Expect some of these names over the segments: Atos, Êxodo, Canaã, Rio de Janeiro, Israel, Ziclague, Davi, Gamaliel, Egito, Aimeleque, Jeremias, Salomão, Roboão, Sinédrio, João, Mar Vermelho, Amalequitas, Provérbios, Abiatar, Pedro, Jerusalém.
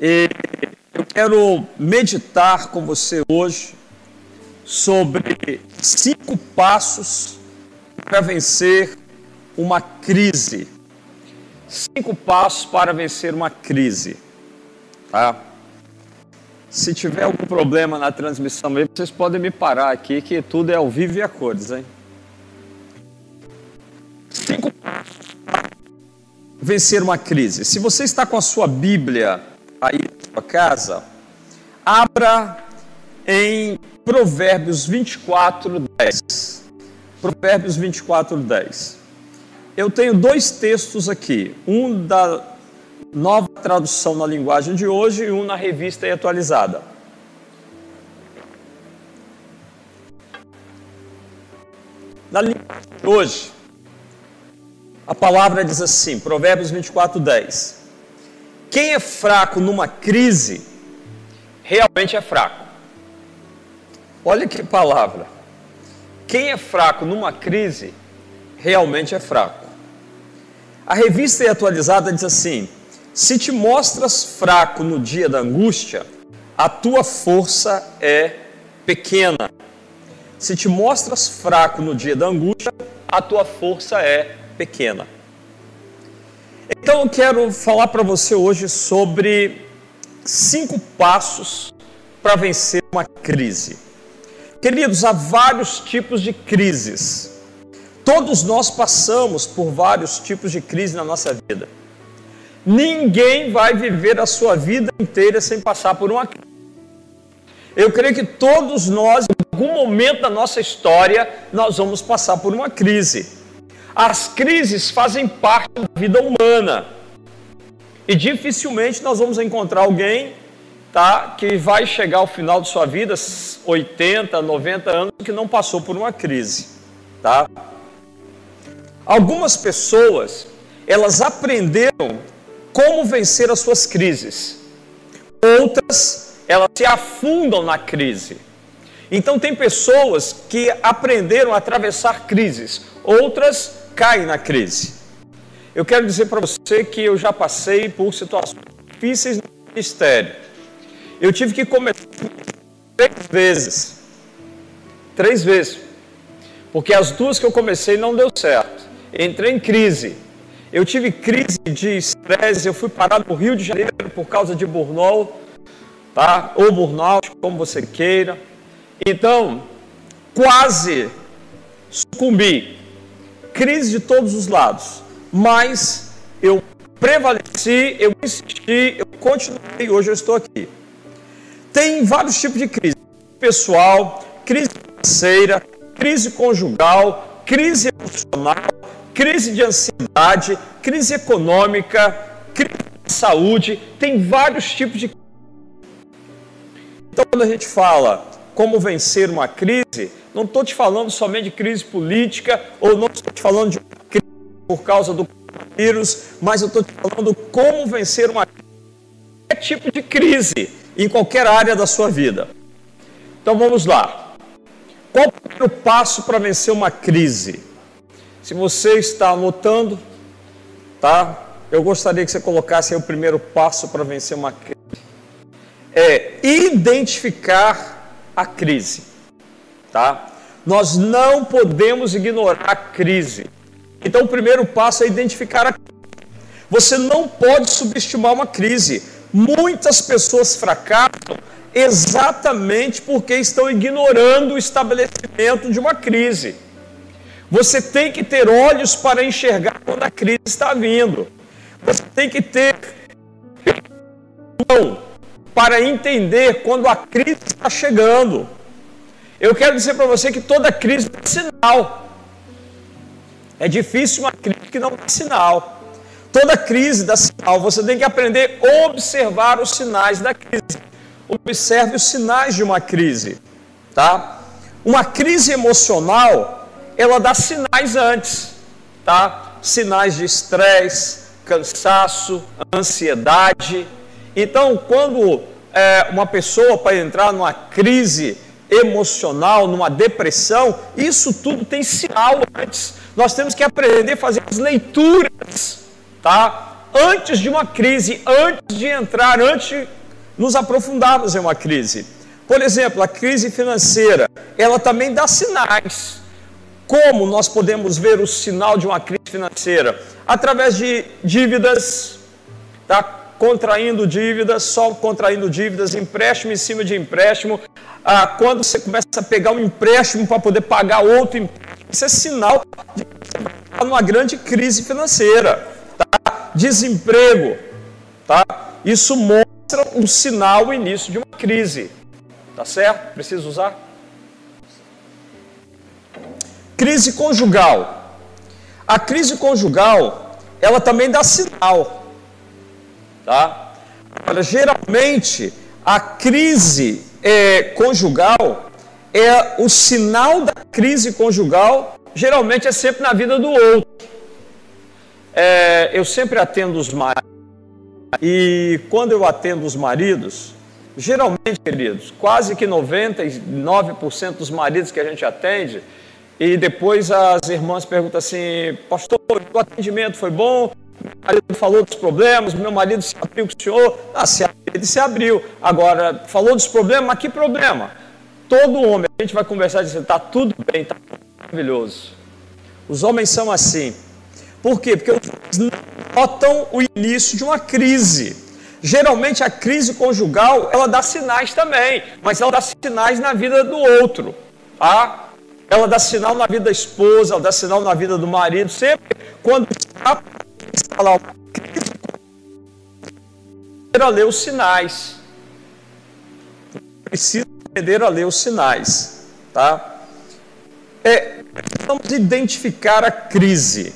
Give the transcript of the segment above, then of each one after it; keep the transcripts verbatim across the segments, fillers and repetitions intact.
E eu quero meditar com você hoje sobre cinco passos para vencer uma crise. Cinco passos para vencer uma crise. Tá? Se tiver algum problema na transmissão, vocês podem me parar aqui, que tudo é ao vivo e a cores, hein? Cinco passos para vencer uma crise. Se você está com a sua Bíblia aí na sua casa, abra em Provérbios vinte e quatro, dez. Provérbios vinte e quatro, dez. Eu tenho dois textos aqui, um da Nova Tradução na Linguagem de Hoje e um na Revista e Atualizada. Na Linguagem de Hoje, a palavra diz assim, Provérbios vinte e quatro, dez. Quem é fraco numa crise, realmente é fraco. Olha que palavra. Quem é fraco numa crise, realmente é fraco. A Revista e Atualizada diz assim, se te mostras fraco no dia da angústia, a tua força é pequena. Se te mostras fraco no dia da angústia, a tua força é pequena. Então eu quero falar para você hoje sobre cinco passos para vencer uma crise. Queridos, há vários tipos de crises. Todos nós passamos por vários tipos de crise na nossa vida. Ninguém vai viver a sua vida inteira sem passar por uma crise. Eu creio que todos nós, em algum momento da nossa história, nós vamos passar por uma crise. As crises fazem parte da vida humana e dificilmente nós vamos encontrar alguém, tá, que vai chegar ao final de sua vida, oitenta, noventa anos, que não passou por uma crise. Tá? Algumas pessoas, elas aprenderam como vencer as suas crises. Outras, elas se afundam na crise. Então tem pessoas que aprenderam a atravessar crises, outras caem na crise. Eu quero dizer para você que eu já passei por situações difíceis no ministério. Eu tive que começar três vezes. Três vezes. Porque as duas que eu comecei não deu certo. Entrei em crise. Eu tive crise de estresse, eu fui parado no Rio de Janeiro por causa de burnout, tá? Ou burnout, como você queira. Então, quase sucumbi. Crise de todos os lados, mas eu prevaleci, eu insisti, eu continuei e hoje eu estou aqui. Tem vários tipos de crise, pessoal, crise financeira, crise conjugal, crise emocional, crise de ansiedade, crise econômica, crise de saúde, tem vários tipos de crise. Então quando a gente fala como vencer uma crise, não estou te falando somente de crise política, ou não estou te falando de uma crise por causa do vírus, mas eu estou te falando como vencer uma crise, qualquer tipo de crise, em qualquer área da sua vida. Então vamos lá. Qual é o primeiro passo para vencer uma crise? Se você está anotando, tá? Eu gostaria que você colocasse aí o primeiro passo para vencer uma crise. É identificar a crise, tá? Nós não podemos ignorar a crise. Então o primeiro passo é identificar a crise. Você não pode subestimar uma crise. Muitas pessoas fracassam exatamente porque estão ignorando o estabelecimento de uma crise. Você tem que ter olhos para enxergar quando a crise está vindo. Você tem que ter não para entender quando a crise está chegando. Eu quero dizer para você que toda crise tem sinal. É difícil uma crise que não tem sinal. Toda crise dá sinal. Você tem que aprender a observar os sinais da crise. Observe os sinais de uma crise. Tá? Uma crise emocional, ela dá sinais antes. Tá? Sinais de estresse, cansaço, ansiedade. Então, quando é, uma pessoa para entrar numa crise emocional, numa depressão, isso tudo tem sinal antes. Nós temos que aprender a fazer as leituras, tá? antes de uma crise, antes de entrar, antes de nos aprofundarmos em uma crise. Por exemplo, a crise financeira, ela também dá sinais. Como nós podemos ver o sinal de uma crise financeira? Através de dívidas, tá? Contraindo dívidas, só contraindo dívidas, empréstimo em cima de empréstimo. Ah, quando você começa a pegar um empréstimo para poder pagar outro empréstimo, isso é sinal de que você está numa grande crise financeira. Tá? Desemprego, tá? Isso mostra um sinal, o início de uma crise. Tá certo? Preciso usar? Crise conjugal. A crise conjugal, ela também dá sinal. Tá? Agora, geralmente, a crise é, conjugal, é o sinal da crise conjugal, geralmente é sempre na vida do outro. É, eu sempre atendo os maridos. E quando eu atendo os maridos, geralmente, queridos, quase que noventa e nove por cento dos maridos que a gente atende... E depois as irmãs perguntam assim: pastor, o atendimento foi bom? Meu marido falou dos problemas, meu marido se abriu com o senhor? Ah, se abriu, ele se abriu. Agora, falou dos problemas, mas que problema? Todo homem, a gente vai conversar e dizer: está tudo bem, está maravilhoso. Os homens são assim. Por quê? Porque eles não notam o início de uma crise. Geralmente a crise conjugal, ela dá sinais também, mas ela dá sinais na vida do outro. Tá? Ela dá sinal na vida da esposa, ela dá sinal na vida do marido. Sempre quando está lá uma crise, aprender a ler os sinais. Precisa aprender a ler os sinais. Tá? É, precisamos identificar a crise.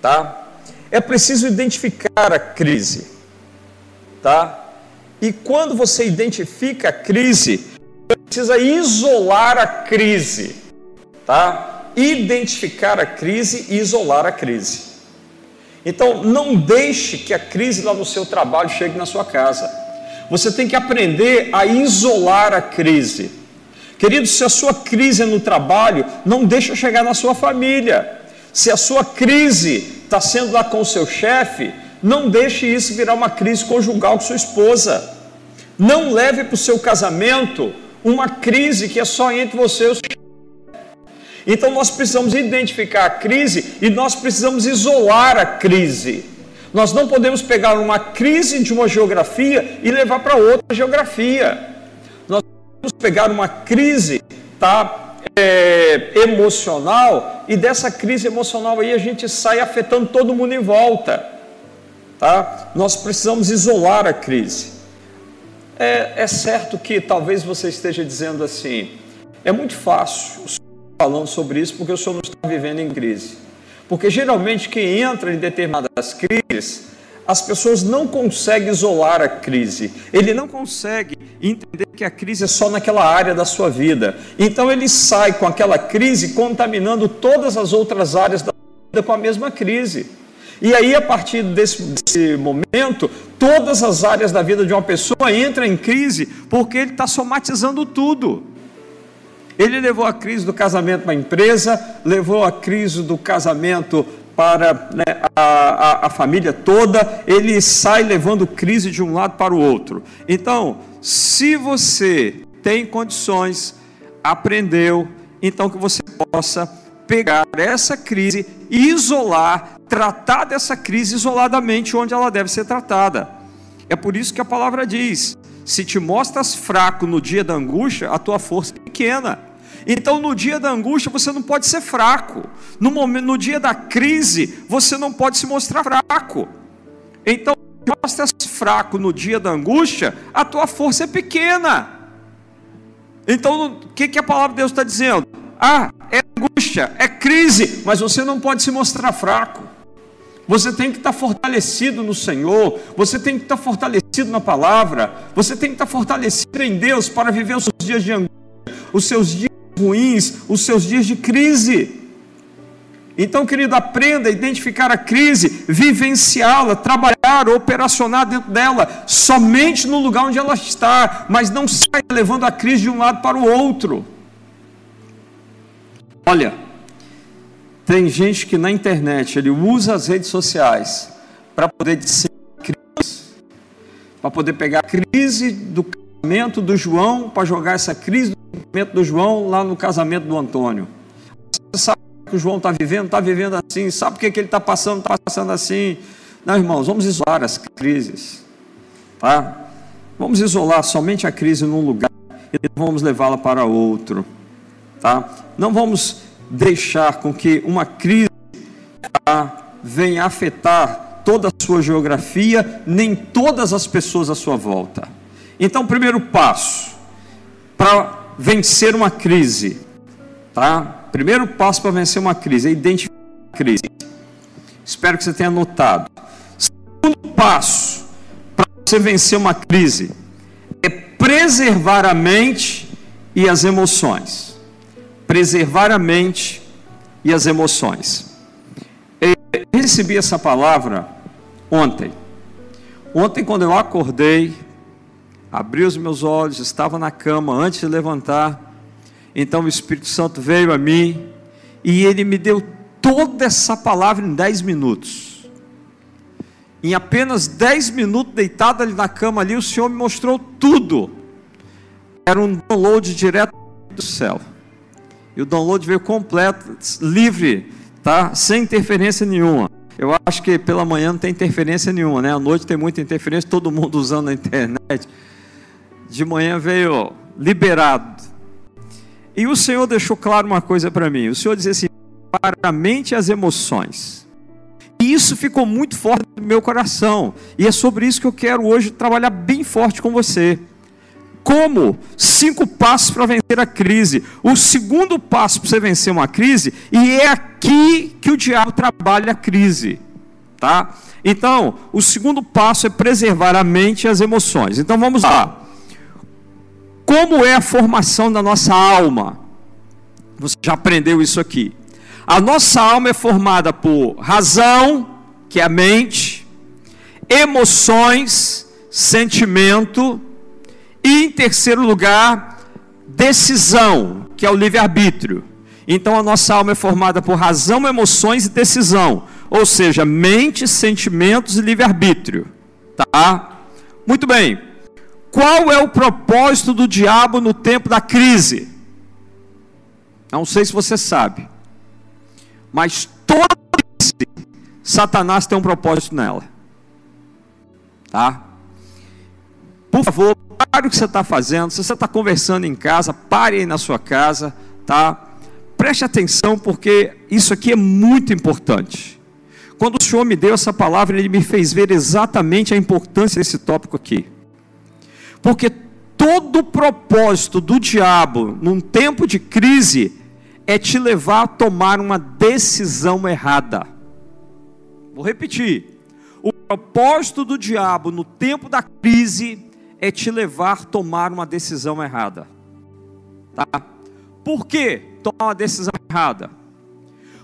Tá? É preciso identificar a crise. Tá? E quando você identifica a crise, você precisa isolar a crise. Tá? Identificar a crise e isolar a crise. Então, não deixe que a crise lá no seu trabalho chegue na sua casa. Você tem que aprender a isolar a crise. Querido, se a sua crise é no trabalho, não deixa chegar na sua família. Se a sua crise está sendo lá com o seu chefe, não deixe isso virar uma crise conjugal com sua esposa. Não leve para o seu casamento uma crise que é só entre você e o seu chefe. Então nós precisamos identificar a crise e nós precisamos isolar a crise. Nós não podemos pegar uma crise de uma geografia e levar para outra geografia. Nós podemos pegar uma crise, tá, é, emocional, e dessa crise emocional aí a gente sai afetando todo mundo em volta. Tá? Nós precisamos isolar a crise. É, é certo que talvez você esteja dizendo assim: é muito fácil falando sobre isso porque o senhor não está vivendo em crise. Porque geralmente quem entra em determinadas crises, as pessoas não conseguem isolar a crise. Ele não consegue entender que a crise é só naquela área da sua vida. Então ele sai com aquela crise contaminando todas as outras áreas da vida com a mesma crise. E aí, a partir desse, desse momento, todas as áreas da vida de uma pessoa entram em crise porque ele está somatizando tudo. Ele levou a crise do casamento para a empresa, levou a crise do casamento para, né, a, a, a família toda, ele sai levando crise de um lado para o outro. Então, se você tem condições, aprendeu, então que você possa pegar essa crise, isolar, tratar dessa crise isoladamente onde ela deve ser tratada. É por isso que a palavra diz: se te mostras fraco no dia da angústia, a tua força é pequena. Então, no dia da angústia, você não pode ser fraco. No momento, no dia da crise, você não pode se mostrar fraco. Então, se te mostras fraco no dia da angústia, a tua força é pequena. Então, o que, que a palavra de Deus está dizendo? Ah, é angústia, é crise, mas você não pode se mostrar fraco. Você tem que estar fortalecido no Senhor, você tem que estar fortalecido na palavra, você tem que estar fortalecido em Deus para viver os seus dias de angústia, os seus dias ruins, os seus dias de crise. Então, querido, aprenda a identificar a crise, vivenciá-la, trabalhar, operacionar dentro dela, somente no lugar onde ela está, mas não saia levando a crise de um lado para o outro. Olha, tem gente que na internet, ele usa as redes sociais para poder discernir crises, para poder pegar a crise do casamento do João, para jogar essa crise do casamento do João lá no casamento do Antônio. Você sabe o que o João está vivendo? Está vivendo assim. Sabe o que, é que ele está passando? Está passando assim. Não, irmãos, vamos isolar as crises, tá? Vamos isolar somente a crise num lugar e não vamos levá-la para outro, tá? Não vamos deixar com que uma crise, tá, venha afetar toda a sua geografia, nem todas as pessoas à sua volta. Então, o primeiro passo para vencer uma crise, tá? Primeiro passo para vencer uma crise é identificar a crise. Espero que você tenha notado. Segundo passo para você vencer uma crise é preservar a mente e as emoções. Preservar a mente e as emoções. Eu recebi essa palavra ontem. Ontem, quando eu acordei, abri os meus olhos, estava na cama antes de levantar. Então o Espírito Santo veio a mim e ele me deu toda essa palavra em dez minutos, em apenas dez minutos, deitado ali na cama ali, o Senhor me mostrou tudo. Era um download direto do céu, e o download veio completo, livre, tá? Sem interferência nenhuma. Eu acho que pela manhã não tem interferência nenhuma, né? À noite tem muita interferência, todo mundo usando a internet. De manhã veio liberado, e o Senhor deixou claro uma coisa para mim. O Senhor dizia assim: para a mente e as emoções. E isso ficou muito forte no meu coração, e é sobre isso que eu quero hoje trabalhar bem forte com você. Como? Cinco passos para vencer a crise. O segundo passo para você vencer uma crise, e é aqui que o diabo trabalha a crise, tá? Então, o segundo passo é preservar a mente e as emoções. Então vamos lá. Como é a formação da nossa alma? Você já aprendeu isso aqui. A nossa alma é formada por razão, que é a mente, emoções, sentimento, e em terceiro lugar, decisão, que é o livre-arbítrio. Então a nossa alma é formada por razão, emoções e decisão, ou seja, mente, sentimentos e livre-arbítrio, tá? Muito bem. Qual é o propósito do diabo no tempo da crise? Não sei se você sabe, mas toda crise, Satanás tem um propósito nela, tá? Por favor, pare o que você está fazendo. Se você está conversando em casa, pare aí na sua casa, tá? Preste atenção, porque isso aqui é muito importante. Quando o Senhor me deu essa palavra, ele me fez ver exatamente a importância desse tópico aqui, porque todo o propósito do diabo num tempo de crise é te levar a tomar uma decisão errada. Vou repetir. O propósito do diabo no tempo da crise é te levar a tomar uma decisão errada, tá? Por que tomar uma decisão errada?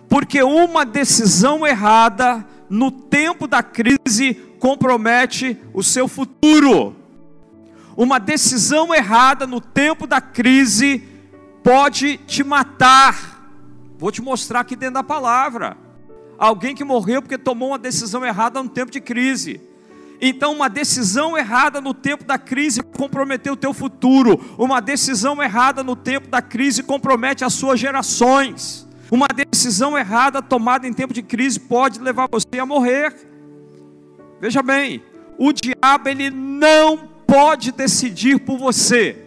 Porque uma decisão errada no tempo da crise compromete o seu futuro. Uma decisão errada no tempo da crise pode te matar. Vou te mostrar aqui dentro da palavra alguém que morreu porque tomou uma decisão errada no tempo de crise. Então uma decisão errada no tempo da crise comprometeu o teu futuro. Uma decisão errada no tempo da crise compromete as suas gerações. Uma decisão errada tomada em tempo de crise pode levar você a morrer. Veja bem, o diabo, ele não pode decidir por você.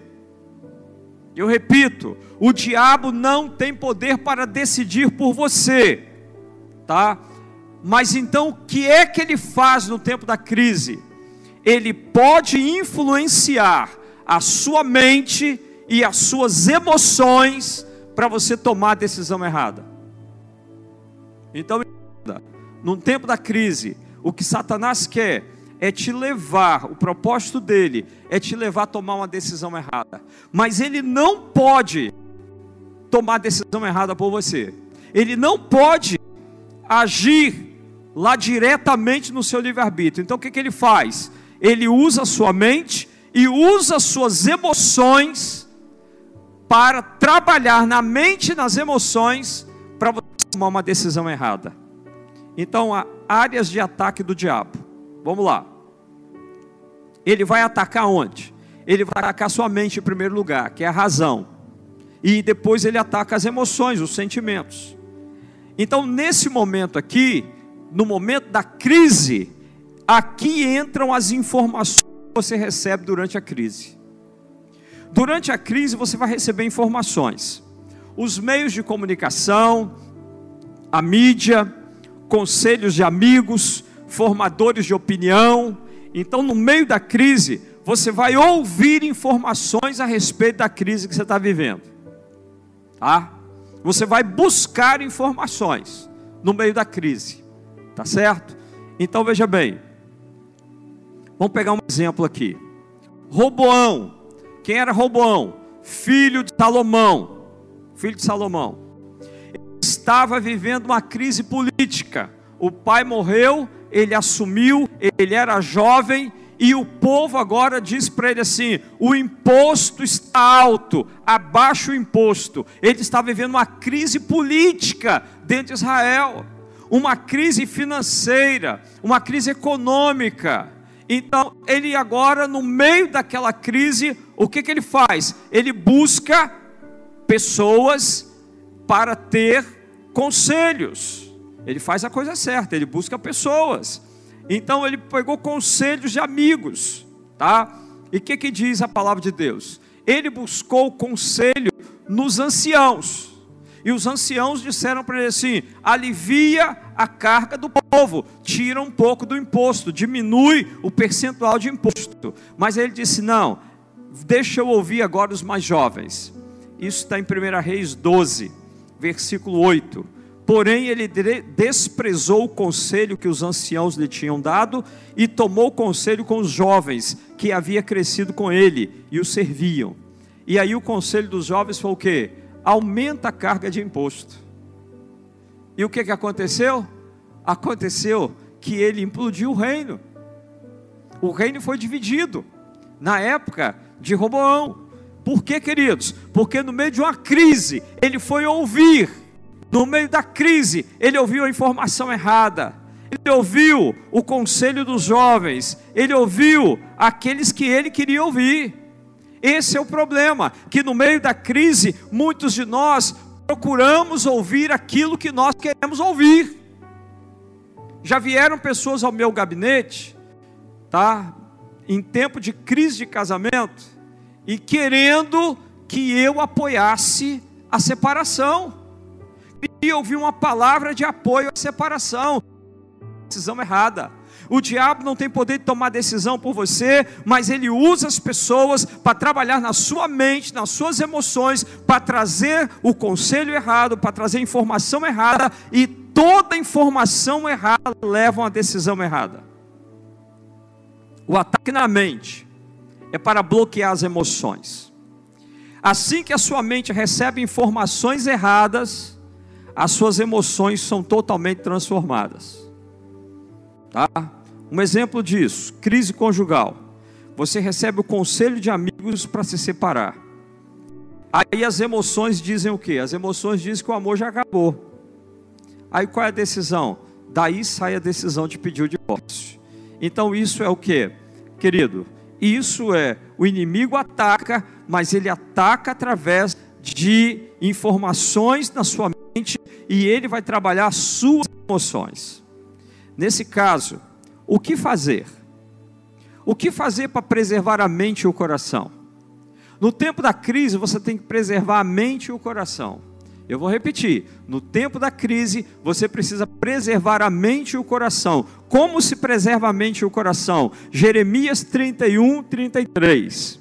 Eu repito, o diabo não tem poder para decidir por você, tá? Mas então o que é que ele faz no tempo da crise? Ele pode influenciar a sua mente e as suas emoções para você tomar a decisão errada. Então, no tempo da crise, o que Satanás quer é te levar, o propósito dele é te levar a tomar uma decisão errada, mas ele não pode tomar decisão errada por você. Ele não pode agir lá diretamente no seu livre-arbítrio. Então o que, que ele faz? Ele usa a sua mente e usa as suas emoções para trabalhar na mente e nas emoções para você tomar uma decisão errada. Então a áreas de ataque do diabo. Vamos lá. Ele vai atacar onde? Ele vai atacar sua mente em primeiro lugar, que é a razão. E depois ele ataca as emoções, os sentimentos. Então nesse momento aqui, no momento da crise, aqui entram as informações que você recebe durante a crise. Durante a crise você vai receber informações. Os meios de comunicação, a mídia, conselhos de amigos, formadores de opinião. Então no meio da crise, você vai ouvir informações a respeito da crise que você está vivendo. Tá? Você vai buscar informações no meio da crise. Tá certo? Então veja bem. Vamos pegar um exemplo aqui. Roboão. Quem era Roboão? Filho de Salomão. Filho de Salomão. Ele estava vivendo uma crise política. O pai morreu, ele assumiu, ele era jovem, e o povo agora diz para ele assim: o imposto está alto, abaixa o imposto. Ele está vivendo uma crise política dentro de Israel, uma crise financeira, uma crise econômica. Então ele agora, no meio daquela crise, o que que ele faz? Ele busca pessoas para ter conselhos. Ele faz a coisa certa, ele busca pessoas. Então ele pegou conselhos de amigos, tá? E o que que diz a palavra de Deus? Ele buscou conselho nos anciãos, e os anciãos disseram para ele assim: alivia a carga do povo, tira um pouco do imposto, diminui o percentual de imposto. Mas ele disse: não, deixa eu ouvir agora os mais jovens. Isso está em primeira Reis doze, versículo oito. Porém ele desprezou o conselho que os anciãos lhe tinham dado, e tomou conselho com os jovens, que havia crescido com ele, e o serviam. E aí o conselho dos jovens foi o quê? Aumenta a carga de imposto. E o que que aconteceu? Aconteceu que ele implodiu o reino. O reino foi dividido, na época de Roboão. Por quê, queridos? Porque no meio de uma crise, ele foi ouvir. No meio da crise, ele ouviu a informação errada, ele ouviu o conselho dos jovens, ele ouviu aqueles que ele queria ouvir. Esse é o problema, que no meio da crise, muitos de nós procuramos ouvir aquilo que nós queremos ouvir. Já vieram pessoas ao meu gabinete, tá? Em tempo de crise de casamento, e querendo que eu apoiasse a separação. E ouvir uma palavra de apoio à separação. Decisão errada. O diabo não tem poder de tomar decisão por você, mas ele usa as pessoas para trabalhar na sua mente, nas suas emoções, para trazer o conselho errado, para trazer informação errada, e toda informação errada leva a uma decisão errada. O ataque na mente é para bloquear as emoções. Assim que a sua mente recebe informações erradas, as suas emoções são totalmente transformadas, tá? Um exemplo disso, crise conjugal. Você recebe o conselho de amigos para se separar. Aí as emoções dizem o quê? As emoções dizem que o amor já acabou. Aí qual é a decisão? Daí sai a decisão de pedir o divórcio. Então isso é o quê, querido? Isso é, o inimigo ataca, mas ele ataca através de informações na sua mente, e ele vai trabalhar suas emoções. Nesse caso, o que fazer? O que fazer para preservar a mente e o coração? No tempo da crise, você tem que preservar a mente e o coração. Eu vou repetir, no tempo da crise, você precisa preservar a mente e o coração. Como se preserva a mente e o coração? Jeremias trinta e um, trinta e três.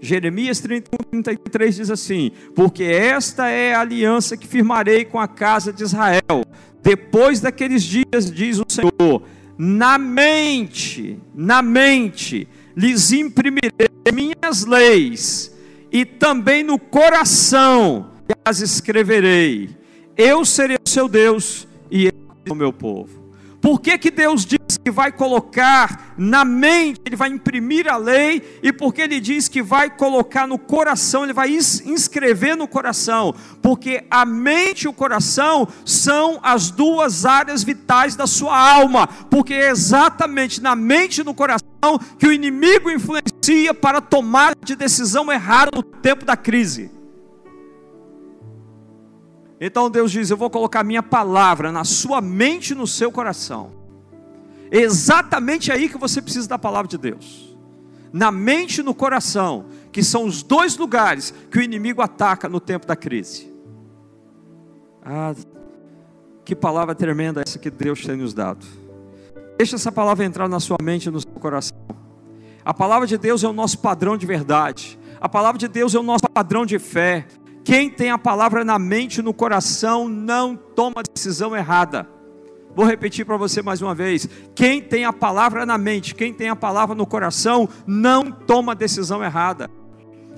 Jeremias trinta e um, trinta e três diz assim: porque esta é a aliança que firmarei com a casa de Israel, depois daqueles dias, diz o Senhor, na mente, na mente, lhes imprimirei minhas leis, e também no coração as escreverei. Eu serei o seu Deus, e ele o meu povo. Por que que Deus diz Ele vai colocar na mente, ele vai imprimir a lei, e porque ele diz que vai colocar no coração, ele vai inscrever no coração, porque a mente e o coração são as duas áreas vitais da sua alma, porque é exatamente na mente e no coração que o inimigo influencia para tomar de decisão errada no tempo da crise. Então Deus diz, eu vou colocar minha palavra na sua mente e no seu coração. É exatamente aí que você precisa da palavra de Deus. Na mente e no coração, que são os dois lugares que o inimigo ataca no tempo da crise. Ah, que palavra tremenda essa que Deus tem nos dado. Deixa essa palavra entrar na sua mente e no seu coração. A palavra de Deus é o nosso padrão de verdade. A palavra de Deus é o nosso padrão de fé. Quem tem a palavra na mente e no coração não toma decisão errada. Vou repetir para você mais uma vez. Quem tem a palavra na mente, quem tem a palavra no coração, não toma decisão errada.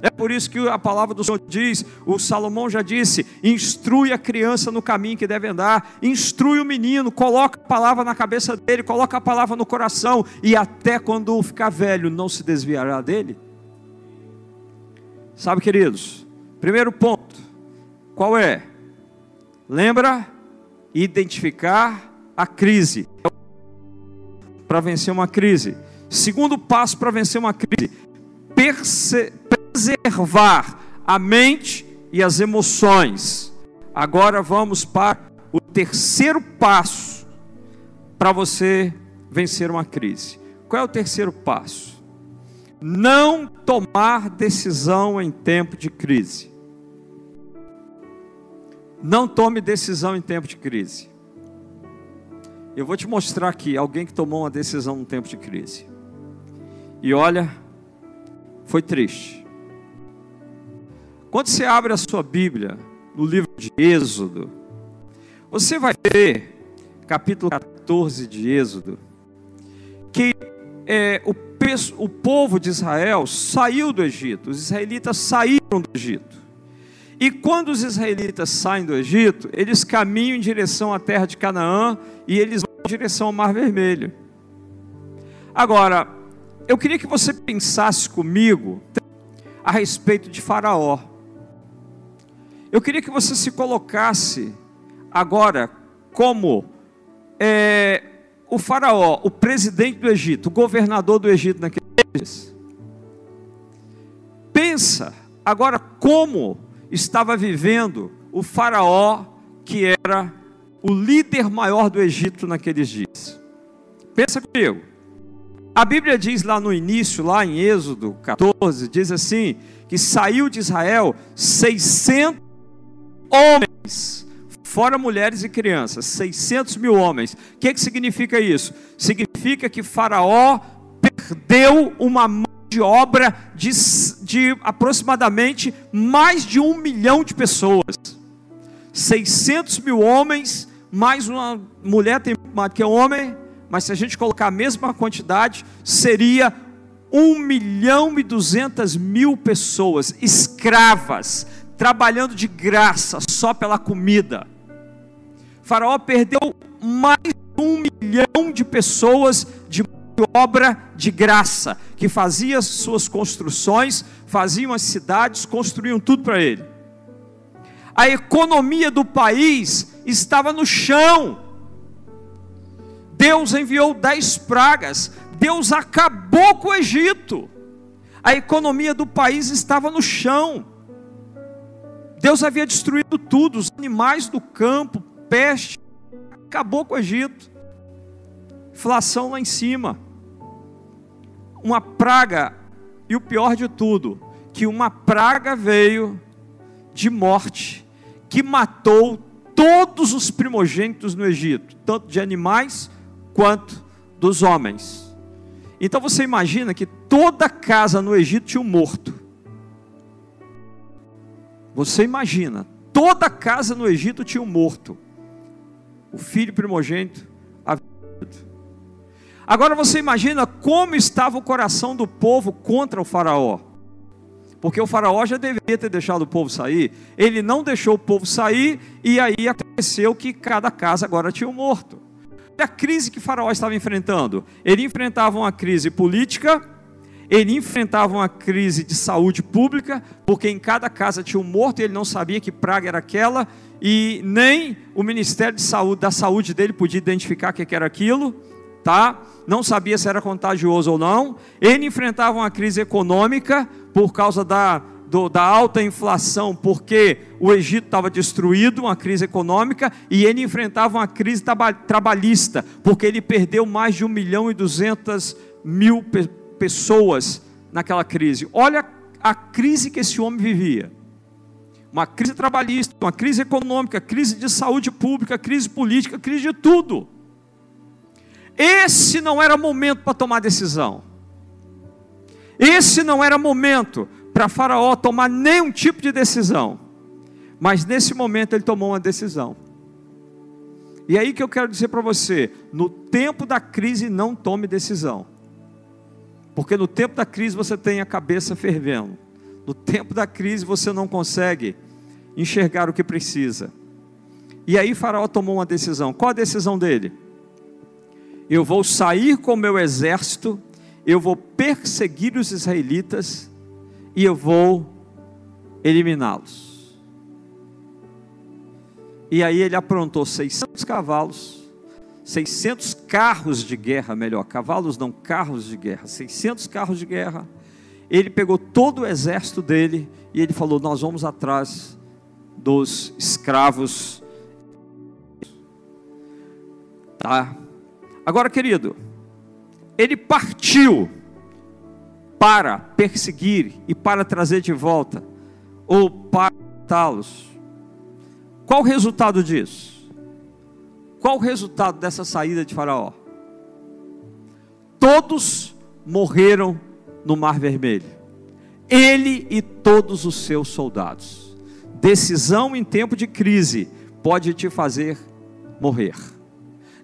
É por isso que a palavra do Senhor diz, o Salomão já disse, instrui a criança no caminho que deve andar, instrui o menino, coloca a palavra na cabeça dele, coloca a palavra no coração, e até quando ficar velho não se desviará dele. Sabe, queridos, primeiro ponto, qual é? Lembra? Identificar a crise, para vencer uma crise. Segundo passo para vencer uma crise, preservar a mente e as emoções. Agora vamos para o terceiro passo para você vencer uma crise. Qual é o terceiro passo? Não tomar decisão em tempo de crise. Não tome decisão em tempo de crise. Eu vou te mostrar aqui alguém que tomou uma decisão num tempo de crise. E olha, foi triste. Quando você abre a sua Bíblia, no livro de Êxodo, você vai ver, capítulo quatorze de Êxodo, que é, o, o povo de Israel saiu do Egito, os israelitas saíram do Egito. E quando os israelitas saem do Egito, eles caminham em direção à terra de Canaã e eles vão em direção ao Mar Vermelho. Agora, eu queria que você pensasse comigo a respeito de Faraó. Eu queria que você se colocasse agora como é, o Faraó, o presidente do Egito, o governador do Egito naqueles dias. Pensa agora como estava vivendo o faraó, que era o líder maior do Egito naqueles dias. Pensa comigo. A Bíblia diz lá no início, lá em Êxodo quatorze, diz assim, que saiu de Israel seiscentos homens, fora mulheres e crianças, seiscentos mil homens. O que, que significa isso? Significa que faraó perdeu uma mão de obra de, de aproximadamente mais de um milhão de pessoas. seiscentos mil homens, mais uma mulher tem mais que um homem, mas se a gente colocar a mesma quantidade, seria um milhão e duzentas mil pessoas escravas, trabalhando de graça, só pela comida. O faraó perdeu mais de um milhão de pessoas de obra de graça, que fazia suas construções, faziam as cidades, construíam tudo para ele. A economia do país estava no chão. Deus enviou dez pragas, Deus acabou com o Egito. A economia do país estava no chão. Deus havia destruído tudo, os animais do campo, peste, acabou com o Egito. Inflação lá em cima. Uma praga, e o pior de tudo, que uma praga veio de morte, que matou todos os primogênitos no Egito, tanto de animais quanto dos homens. Então você imagina que toda casa no Egito tinha um morto. Você imagina, toda casa no Egito tinha um morto. O filho primogênito havia morrido. Agora você imagina como estava o coração do povo contra o faraó. Porque o faraó já deveria ter deixado o povo sair. Ele não deixou o povo sair, e aí aconteceu que cada casa agora tinha um morto. da crise que Faraó estava enfrentando. Ele enfrentava uma crise política, ele enfrentava uma crise de saúde pública, porque em cada casa tinha um morto e ele não sabia que praga era aquela, e nem o Ministério de Saúde, da Saúde dele podia identificar o que era aquilo, tá? Não sabia se era contagioso ou não. Ele enfrentava uma crise econômica por causa da, do, da alta inflação, porque o Egito estava destruído, uma crise econômica, e ele enfrentava uma crise trabalhista, porque ele perdeu mais de um milhão e duzentas mil pe- pessoas naquela crise. Olha a crise que esse homem vivia. Uma crise trabalhista, uma crise econômica, crise de saúde pública, crise política, crise de tudo. Esse não era momento para tomar decisão. Esse não era momento para Faraó tomar nenhum tipo de decisão. Mas nesse momento ele tomou uma decisão. E aí que eu quero dizer para você, no tempo da crise não tome decisão. Porque no tempo da crise você tem a cabeça fervendo. No tempo da crise você não consegue enxergar o que precisa. E aí Faraó tomou uma decisão. Qual a decisão dele? Eu vou sair com o meu exército, eu vou perseguir os israelitas e eu vou eliminá-los. E aí ele aprontou seiscentos cavalos, seiscentos carros de guerra, melhor, cavalos não, carros de guerra, seiscentos carros de guerra. Ele pegou todo o exército dele e ele falou, nós vamos atrás dos escravos. Tá? Agora, querido, ele partiu para perseguir e para trazer de volta, ou para matá-los. Qual o resultado disso? Qual o resultado dessa saída de Faraó? Todos morreram no Mar Vermelho, ele e todos os seus soldados. Decisão em tempo de crise pode te fazer morrer.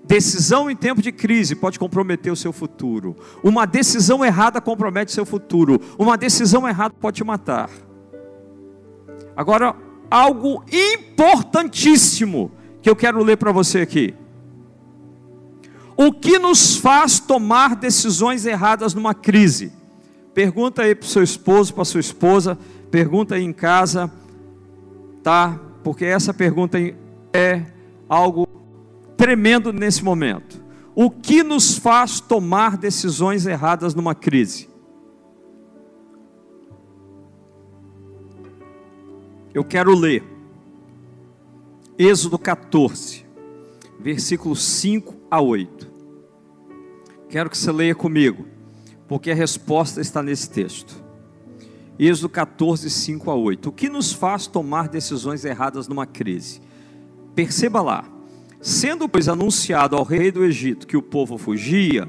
Decisão em tempo de crise pode comprometer o seu futuro. Uma decisão errada compromete seu futuro. Uma decisão errada pode te matar. Agora, algo importantíssimo que eu quero ler para você aqui. O que nos faz tomar decisões erradas numa crise? Pergunta aí para o seu esposo, para a sua esposa, pergunta aí em casa, tá? Porque essa pergunta é algo tremendo nesse momento. O que nos faz tomar decisões erradas numa crise? Eu quero ler Êxodo quatorze, versículos cinco a oito. Quero que você leia comigo, porque a resposta está nesse texto. Êxodo quatorze, cinco a oito. O que nos faz tomar decisões erradas numa crise? Perceba lá. Sendo, pois, anunciado ao rei do Egito que o povo fugia,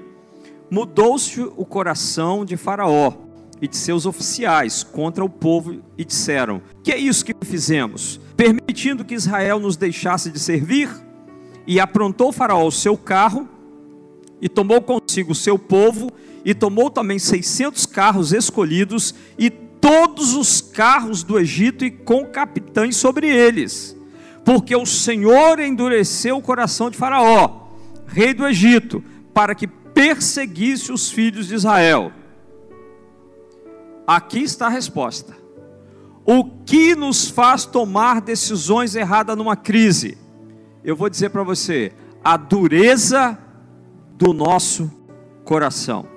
mudou-se o coração de Faraó e de seus oficiais contra o povo e disseram: que é isso que fizemos, permitindo que Israel nos deixasse de servir? E aprontou Faraó o seu carro e tomou consigo o seu povo e tomou também seiscentos carros escolhidos e todos os carros do Egito e com capitães sobre eles, porque o Senhor endureceu o coração de Faraó, rei do Egito, para que perseguisse os filhos de Israel. Aqui está a resposta. O que nos faz tomar decisões erradas numa crise? Eu vou dizer para você, a dureza do nosso coração.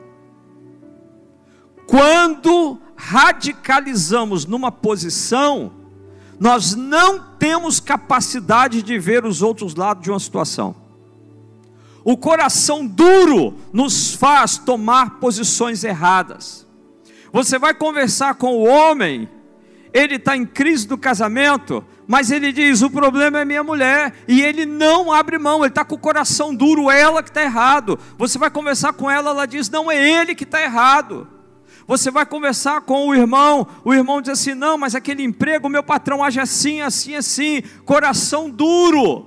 Quando radicalizamos numa posição, nós não temos capacidade de ver os outros lados de uma situação. O coração duro nos faz tomar posições erradas. Você vai conversar com o homem, ele está em crise do casamento, mas ele diz, o problema é minha mulher, e ele não abre mão, ele está com o coração duro, ela que está errado. Você vai conversar com ela, ela diz, não, é ele que está errado. Você vai conversar com o irmão, o irmão diz assim, não, mas aquele emprego, meu patrão age assim, assim, assim, coração duro.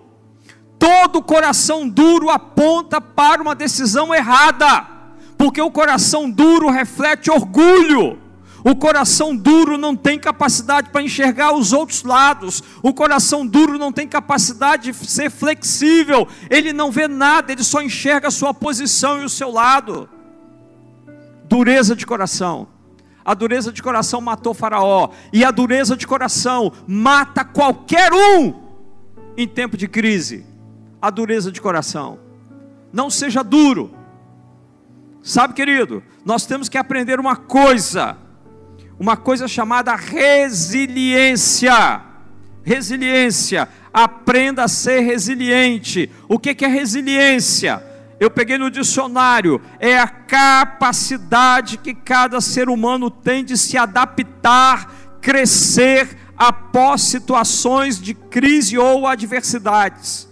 Todo coração duro aponta para uma decisão errada, porque o coração duro reflete orgulho. O coração duro não tem capacidade para enxergar os outros lados. O coração duro não tem capacidade de ser flexível. Ele não vê nada, ele só enxerga a sua posição e o seu lado. Dureza de coração. A dureza de coração matou Faraó. E a dureza de coração mata qualquer um em tempo de crise. A dureza de coração. Não seja duro. Sabe, querido, nós temos que aprender uma coisa. Uma coisa chamada resiliência. Resiliência. Aprenda a ser resiliente. O que é resiliência? Eu peguei no dicionário. É a capacidade que cada ser humano tem de se adaptar, crescer após situações de crise ou adversidades.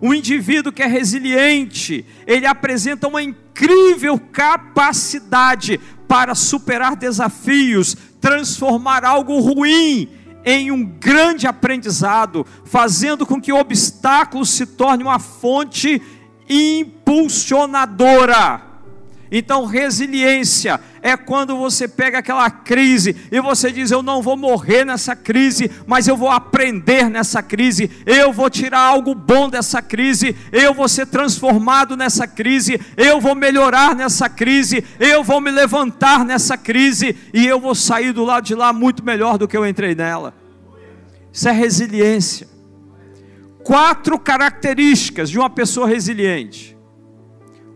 O indivíduo que é resiliente, ele apresenta uma incrível capacidade para superar desafios, transformar algo ruim em um grande aprendizado, fazendo com que obstáculos se tornem uma fonte impulsionadora. Então, resiliência é quando você pega aquela crise e você diz, eu não vou morrer nessa crise, mas eu vou aprender nessa crise, eu vou tirar algo bom dessa crise, eu vou ser transformado nessa crise, eu vou melhorar nessa crise, eu vou me levantar nessa crise, e eu vou sair do lado de lá muito melhor do que eu entrei nela. Isso é resiliência. Quatro características de uma pessoa resiliente.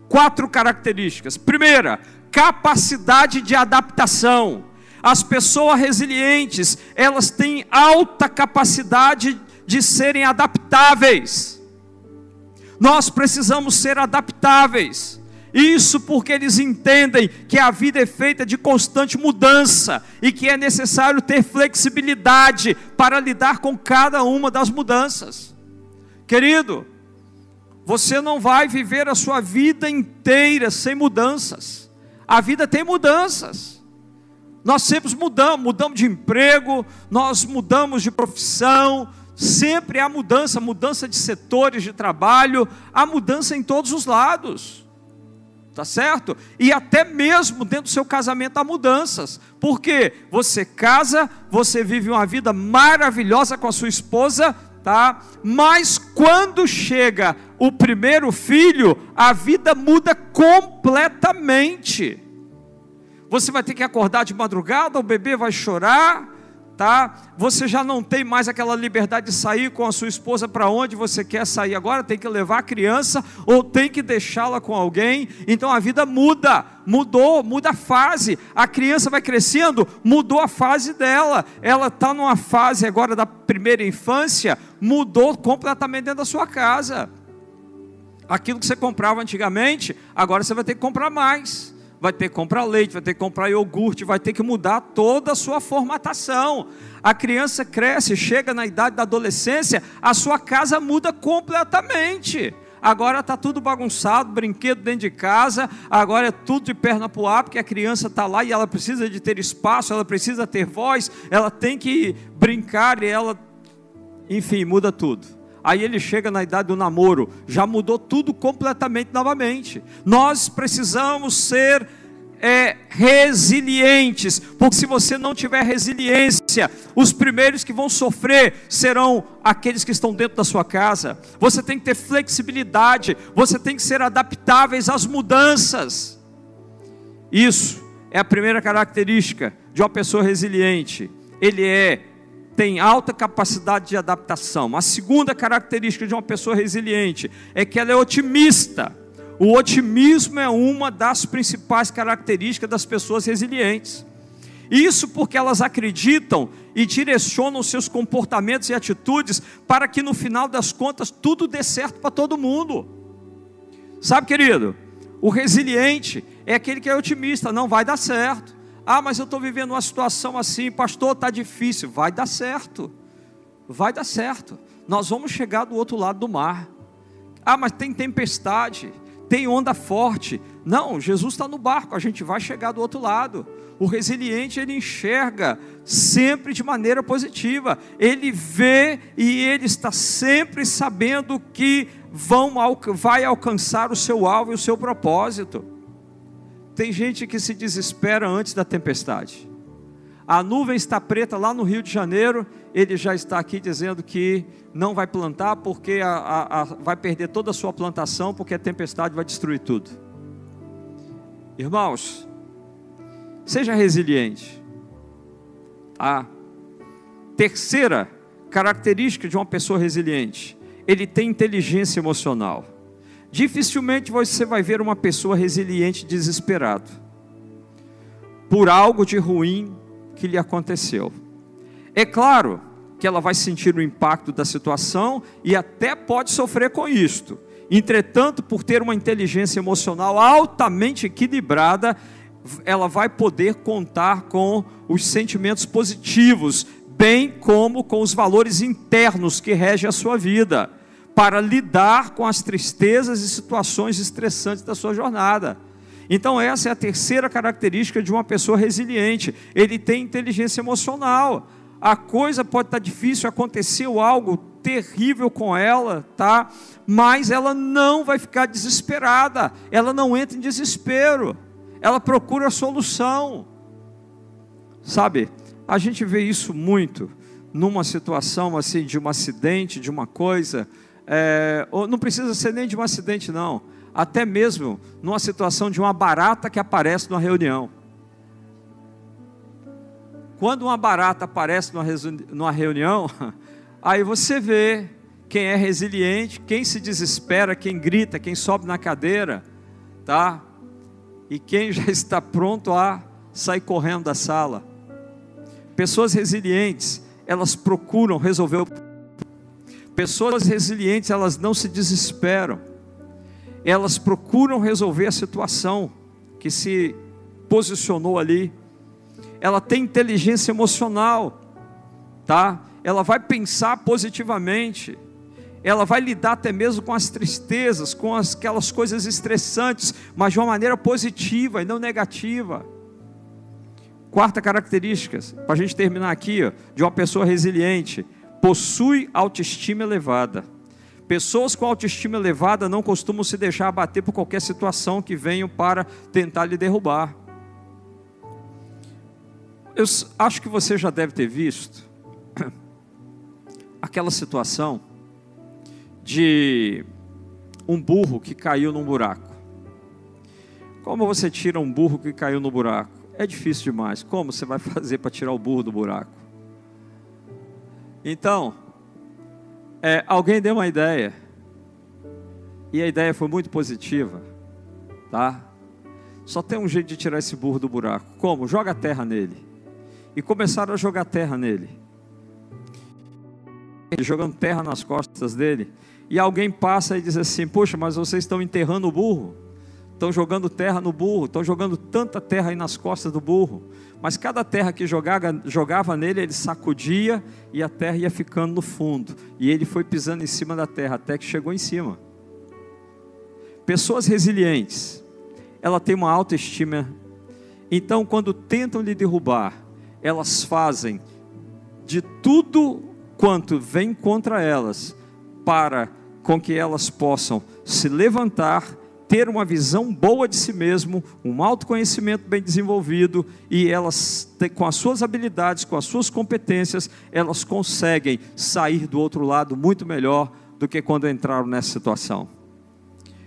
Quatro características. Primeira, capacidade de adaptação. As pessoas resilientes, elas têm alta capacidade de serem adaptáveis. Nós precisamos ser adaptáveis. Isso porque eles entendem que a vida é feita de constante mudança e que é necessário ter flexibilidade para lidar com cada uma das mudanças. Querido, você não vai viver a sua vida inteira sem mudanças. A vida tem mudanças. Nós sempre mudamos, mudamos de emprego, nós mudamos de profissão, sempre há mudança, mudança de setores de trabalho, há mudança em todos os lados. Tá certo? E até mesmo dentro do seu casamento há mudanças. Por quê? Você casa, você vive uma vida maravilhosa com a sua esposa, tá? Mas quando chega o primeiro filho, a vida muda completamente. Você vai ter que acordar de madrugada, o bebê vai chorar, tá? Você já não tem mais aquela liberdade de sair com a sua esposa para onde você quer sair agora, tem que levar a criança ou tem que deixá-la com alguém. Então a vida muda, mudou, muda a fase. A criança vai crescendo, mudou a fase dela. Ela está numa fase agora da primeira infância, mudou completamente dentro da sua casa. Aquilo que você comprava antigamente, agora você vai ter que comprar mais. Vai ter que comprar leite, vai ter que comprar iogurte, vai ter que mudar toda a sua formatação. A criança cresce, chega na idade da adolescência, a sua casa muda completamente. Agora está tudo bagunçado, brinquedo dentro de casa, agora é tudo de perna para o ar, porque a criança está lá e ela precisa de ter espaço, ela precisa ter voz, ela tem que brincar e ela... Enfim, muda tudo. Aí ele chega na idade do namoro, já mudou tudo completamente novamente. Nós precisamos ser é, resilientes, porque se você não tiver resiliência, os primeiros que vão sofrer serão aqueles que estão dentro da sua casa. Você tem que ter flexibilidade, você tem que ser adaptáveis às mudanças. Isso é a primeira característica de uma pessoa resiliente. Ele é tem alta capacidade de adaptação. A segunda característica de uma pessoa resiliente é que ela é otimista. O otimismo é uma das principais características das pessoas resilientes. Isso porque elas acreditam e direcionam seus comportamentos e atitudes para que no final das contas tudo dê certo para todo mundo. Sabe, querido, o resiliente é aquele que é otimista, não vai dar certo. Ah, mas eu estou vivendo uma situação assim, pastor, está difícil. Vai dar certo, vai dar certo. Nós vamos chegar do outro lado do mar. Ah, mas tem tempestade, tem onda forte. Não, Jesus está no barco, a gente vai chegar do outro lado. O resiliente, ele enxerga sempre de maneira positiva. Ele vê e ele está sempre sabendo que vão, vai alcançar o seu alvo e o seu propósito. Tem gente que se desespera antes da tempestade. a nuvem está preta lá no Rio de Janeiro, ele já está aqui dizendo que não vai plantar, porque a, a, a, vai perder toda a sua plantação, porque a tempestade vai destruir tudo. Irmãos, seja resiliente. A terceira característica de uma pessoa resiliente: ele tem inteligência emocional. Dificilmente você vai ver uma pessoa resiliente desesperado por algo de ruim que lhe aconteceu. É claro que ela vai sentir o impacto da situação e até pode sofrer com isto. Entretanto, por ter uma inteligência emocional altamente equilibrada, ela vai poder contar com os sentimentos positivos, bem como com os valores internos que regem a sua vida, para lidar com as tristezas e situações estressantes da sua jornada. Então essa é a terceira característica de uma pessoa resiliente: ele tem inteligência emocional. A coisa pode estar difícil, aconteceu algo terrível com ela, tá? Mas ela não vai ficar desesperada, ela não entra em desespero, ela procura a solução. Sabe, a gente vê isso muito numa situação assim, de um acidente, de uma coisa, é, ou não precisa ser nem de um acidente não, até mesmo numa situação de uma barata que aparece numa reunião. Quando uma barata aparece numa reunião, aí você vê quem é resiliente, quem se desespera, quem grita, quem sobe na cadeira, tá? E quem já está pronto a sair correndo da sala. Pessoas resilientes, elas procuram resolver o problema. Pessoas resilientes, elas não se desesperam. Elas procuram resolver a situação que se posicionou ali. Ela tem inteligência emocional, tá? Ela vai pensar positivamente, ela vai lidar até mesmo com as tristezas, com as, aquelas coisas estressantes, mas de uma maneira positiva e não negativa. Quarta característica, para a gente terminar aqui, ó, de uma pessoa resiliente: possui autoestima elevada. Pessoas com autoestima elevada não costumam se deixar abater por qualquer situação que venham para tentar lhe derrubar. Eu acho que você já deve ter visto aquela situação de um burro que caiu num buraco. Como você tira um burro que caiu no buraco? É difícil demais. Como você vai fazer para tirar o burro do buraco? Então, é, alguém deu uma ideia, e a ideia foi muito positiva, tá? Só tem um jeito de tirar esse burro do buraco. Como? Joga terra nele. E começaram a jogar terra nele, jogando terra nas costas dele. E alguém passa e diz assim: poxa, mas vocês estão enterrando o burro, estão jogando terra no burro, estão jogando tanta terra aí nas costas do burro. Mas cada terra que jogava, jogava nele, ele sacudia, e a terra ia ficando no fundo, e ele foi pisando em cima da terra, até que chegou em cima. Pessoas resilientes, ela tem uma autoestima. Então, quando tentam lhe derrubar, elas fazem de tudo quanto vem contra elas, para com que elas possam se levantar, ter uma visão boa de si mesmo, um autoconhecimento bem desenvolvido, e elas, com as suas habilidades, com as suas competências, elas conseguem sair do outro lado muito melhor do que quando entraram nessa situação.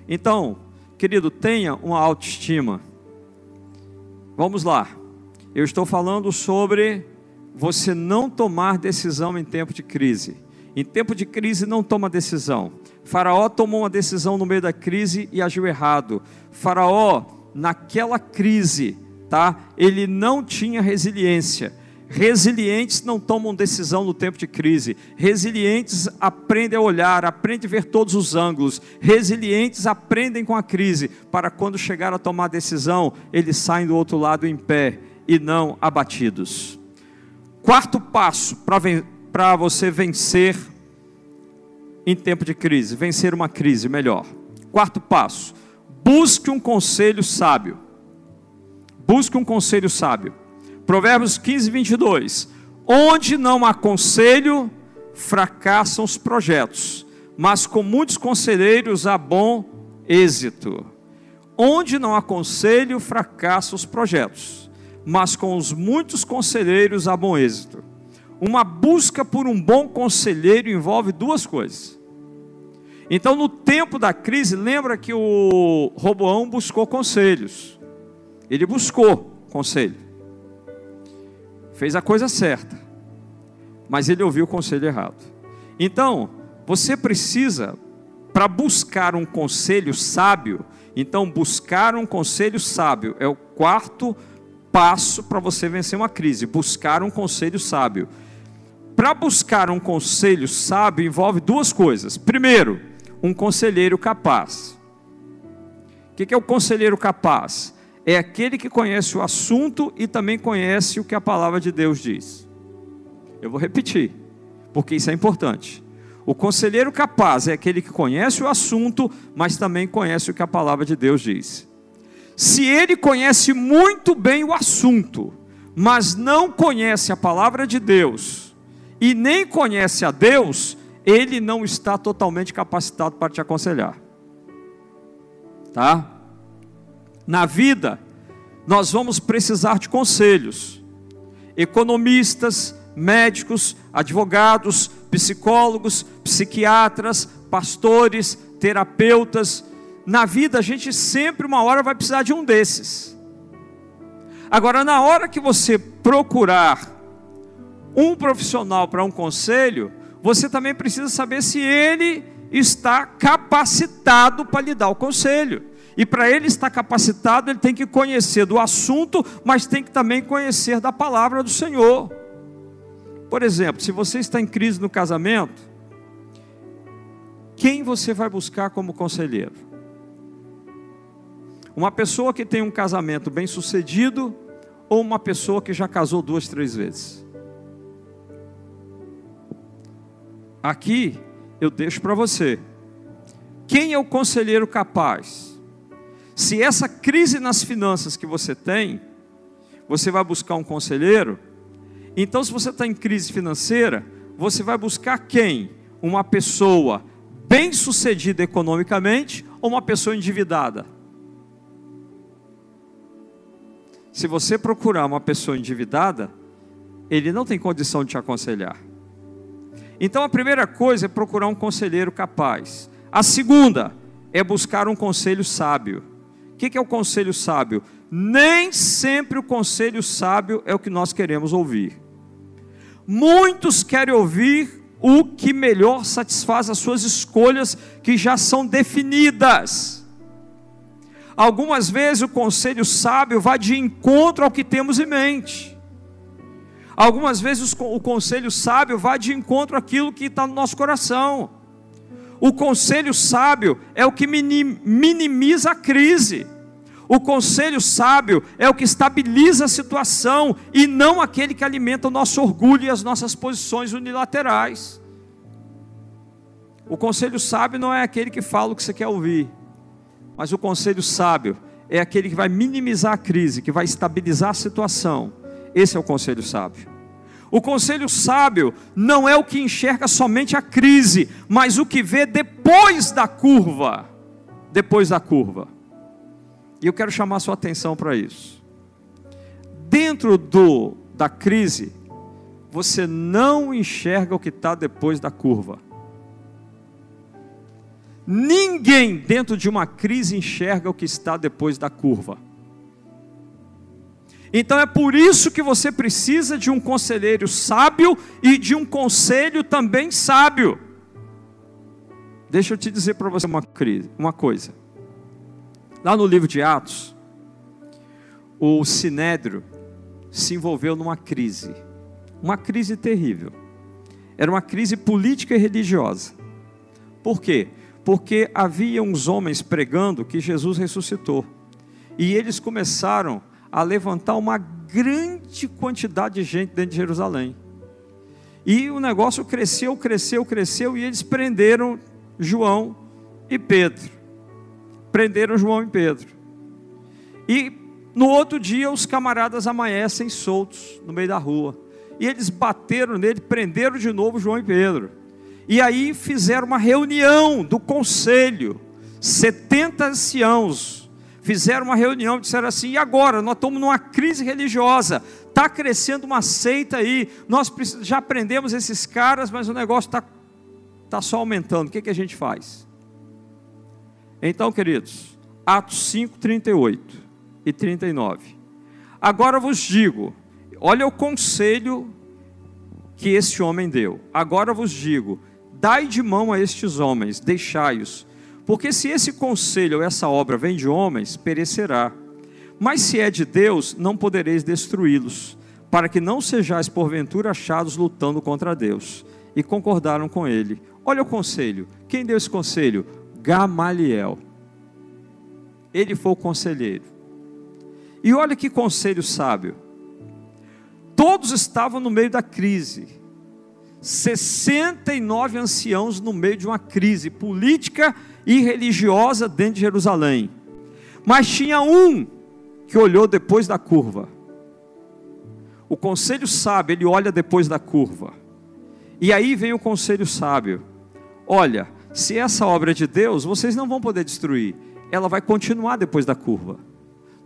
Então, querido, tenha uma autoestima. Vamos lá. Eu estou falando sobre você não tomar decisão em tempo de crise. Em tempo de crise, não toma decisão. Faraó tomou uma decisão no meio da crise e agiu errado. Faraó, naquela crise, tá? Ele não tinha resiliência. Resilientes não tomam decisão no tempo de crise. Resilientes aprendem a olhar, aprendem a ver todos os ângulos. Resilientes aprendem com a crise, para quando chegar a tomar decisão, eles saem do outro lado em pé e não abatidos. Quarto passo para ven- para você vencer em tempo de crise, vencer uma crise melhor. Quarto passo: busque um conselho sábio. Busque um conselho sábio. Provérbios quinze, vinte e dois: onde não há conselho, fracassam os projetos, mas com muitos conselheiros há bom êxito. Onde não há conselho, fracassam os projetos, mas com os muitos conselheiros há bom êxito. Uma busca por um bom conselheiro envolve duas coisas. Então, no tempo da crise, lembra que o Roboão buscou conselhos. Ele buscou conselho. Fez a coisa certa, mas ele ouviu o conselho errado. Então, você precisa, para buscar um conselho sábio, então buscar um conselho sábio é o quarto passo para você vencer uma crise, buscar um conselho sábio. Para buscar um conselho sábio envolve duas coisas. Primeiro, um conselheiro capaz. O que é o conselheiro capaz? É aquele que conhece o assunto e também conhece o que a palavra de Deus diz. Eu vou repetir, porque isso é importante. O conselheiro capaz é aquele que conhece o assunto, mas também conhece o que a palavra de Deus diz. Se ele conhece muito bem o assunto, mas não conhece a palavra de Deus, e nem conhece a Deus, ele não está totalmente capacitado para te aconselhar. Tá? Na vida, nós vamos precisar de conselhos. Economistas, médicos, advogados, psicólogos, psiquiatras, pastores, terapeutas. Na vida a gente sempre uma hora vai precisar de um desses. Agora, na hora que você procurar um profissional para um conselho, você também precisa saber se ele está capacitado para lhe dar o conselho. E para ele estar capacitado, ele tem que conhecer do assunto, mas tem que também conhecer da palavra do Senhor. Por exemplo, se você está em crise no casamento, quem você vai buscar como conselheiro? Uma pessoa que tem um casamento bem sucedido ou uma pessoa que já casou duas, três vezes? Aqui eu deixo para você. Quem é o conselheiro capaz? Se essa crise nas finanças que você tem, você vai buscar um conselheiro. Então, se você está em crise financeira, você vai buscar quem? Uma pessoa bem-sucedida economicamente ou uma pessoa endividada? Se você procurar uma pessoa endividada, ele não tem condição de te aconselhar. Então, a primeira coisa é procurar um conselheiro capaz. A segunda é buscar um conselho sábio. O que é o conselho sábio? Nem sempre o conselho sábio é o que nós queremos ouvir. Muitos querem ouvir o que melhor satisfaz as suas escolhas, que já são definidas. Algumas vezes o conselho sábio vai de encontro ao que temos em mente. Algumas vezes o conselho sábio vai de encontro àquilo que está no nosso coração. O conselho sábio é o que minimiza a crise. O conselho sábio é o que estabiliza a situação e não aquele que alimenta o nosso orgulho e as nossas posições unilaterais. O conselho sábio não é aquele que fala o que você quer ouvir, mas o conselho sábio é aquele que vai minimizar a crise, que vai estabilizar a situação. Esse é o conselho sábio. O conselho sábio não é o que enxerga somente a crise, mas o que vê depois da curva. Depois da curva. E eu quero chamar a sua atenção para isso. Dentro do, da crise, você não enxerga o que está depois da curva. Ninguém dentro de uma crise enxerga o que está depois da curva. Então é por isso que você precisa de um conselheiro sábio e de um conselho também sábio. Deixa eu te dizer para você uma, crise, uma coisa. Lá no livro de Atos, o Sinédrio se envolveu numa crise, uma crise terrível. Era uma crise política e religiosa. Por quê? Porque havia uns homens pregando que Jesus ressuscitou. E eles começaram a levantar uma grande quantidade de gente dentro de Jerusalém. E o negócio cresceu, cresceu, cresceu, e eles prenderam João e Pedro. Prenderam João e Pedro. E no outro dia os camaradas amanhecem soltos no meio da rua. E eles bateram nele, prenderam de novo João e Pedro. E aí fizeram uma reunião do conselho. setenta anciãos fizeram uma reunião e disseram assim: e agora? Nós estamos numa crise religiosa, está crescendo uma seita aí, nós já prendemos esses caras, mas o negócio está tá só aumentando, o que, que a gente faz? Então, queridos, Atos cinco, trinta e oito e trinta e nove, agora vos digo, olha o conselho que este homem deu, agora vos digo, dai de mão a estes homens, deixai-os, porque se esse conselho ou essa obra vem de homens, perecerá, mas se é de Deus, não podereis destruí-los, para que não sejais porventura achados lutando contra Deus. E concordaram com ele. Olha o conselho, quem deu esse conselho? Gamaliel, ele foi o conselheiro. E olha que conselho sábio, todos estavam no meio da crise, sessenta e nove anciãos no meio de uma crise política e religiosa dentro de Jerusalém, mas tinha um que olhou depois da curva. O conselho sábio, ele olha depois da curva, e aí vem o conselho sábio: olha, se essa obra é de Deus, vocês não vão poder destruir, ela vai continuar depois da curva,